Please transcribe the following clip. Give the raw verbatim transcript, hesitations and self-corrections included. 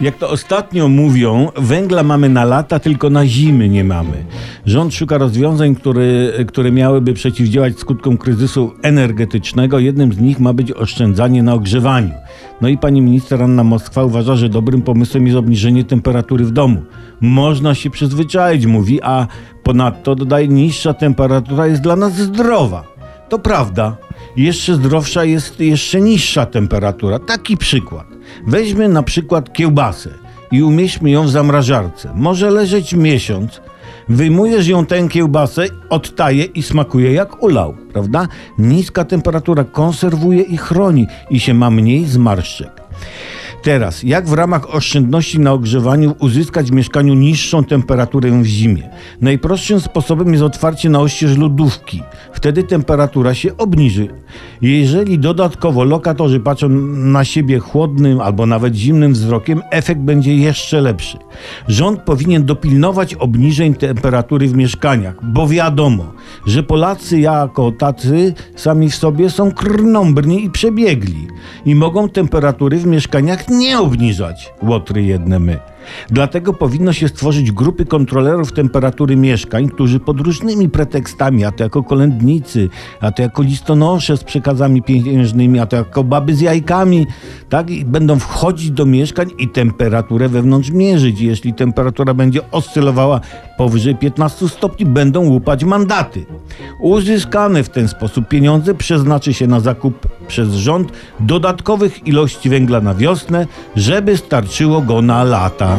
Jak to ostatnio mówią, węgla mamy na lata, tylko na zimy nie mamy. Rząd szuka rozwiązań, które, które miałyby przeciwdziałać skutkom kryzysu energetycznego. Jednym z nich ma być oszczędzanie na ogrzewaniu. No i pani minister Anna Moskwa uważa, że dobrym pomysłem jest obniżenie temperatury w domu. Można się przyzwyczaić, mówi, a ponadto dodaje, niższa temperatura jest dla nas zdrowa. To prawda. Jeszcze zdrowsza jest jeszcze niższa temperatura. Taki przykład. Weźmy na przykład kiełbasę i umieśćmy ją w zamrażarce. Może leżeć miesiąc. Wyjmujesz ją, tę kiełbasę, odtaje i smakuje jak ulał, prawda? Niska temperatura konserwuje i chroni i się ma mniej zmarszczek. Teraz, jak w ramach oszczędności na ogrzewaniu uzyskać w mieszkaniu niższą temperaturę w zimie? Najprostszym sposobem jest otwarcie na oścież lodówki. Wtedy temperatura się obniży. Jeżeli dodatkowo lokatorzy patrzą na siebie chłodnym albo nawet zimnym wzrokiem, efekt będzie jeszcze lepszy. Rząd powinien dopilnować obniżeń temperatury w mieszkaniach, bo wiadomo, że Polacy jako tacy sami w sobie są krnąbrni i przebiegli i mogą temperatury w mieszkaniach nie obniżać, łotry jedne my. Dlatego powinno się stworzyć grupy kontrolerów temperatury mieszkań, którzy pod różnymi pretekstami, a to jako kolędnicy, a to jako listonosze z przekazami pieniężnymi, a to jako baby z jajkami, tak, i będą wchodzić do mieszkań i temperaturę wewnątrz mierzyć. Jeśli temperatura będzie oscylowała powyżej piętnaście stopni, będą łupać mandaty. Uzyskane w ten sposób pieniądze przeznaczy się na zakup przez rząd dodatkowych ilości węgla na wiosnę, żeby starczyło go na lata.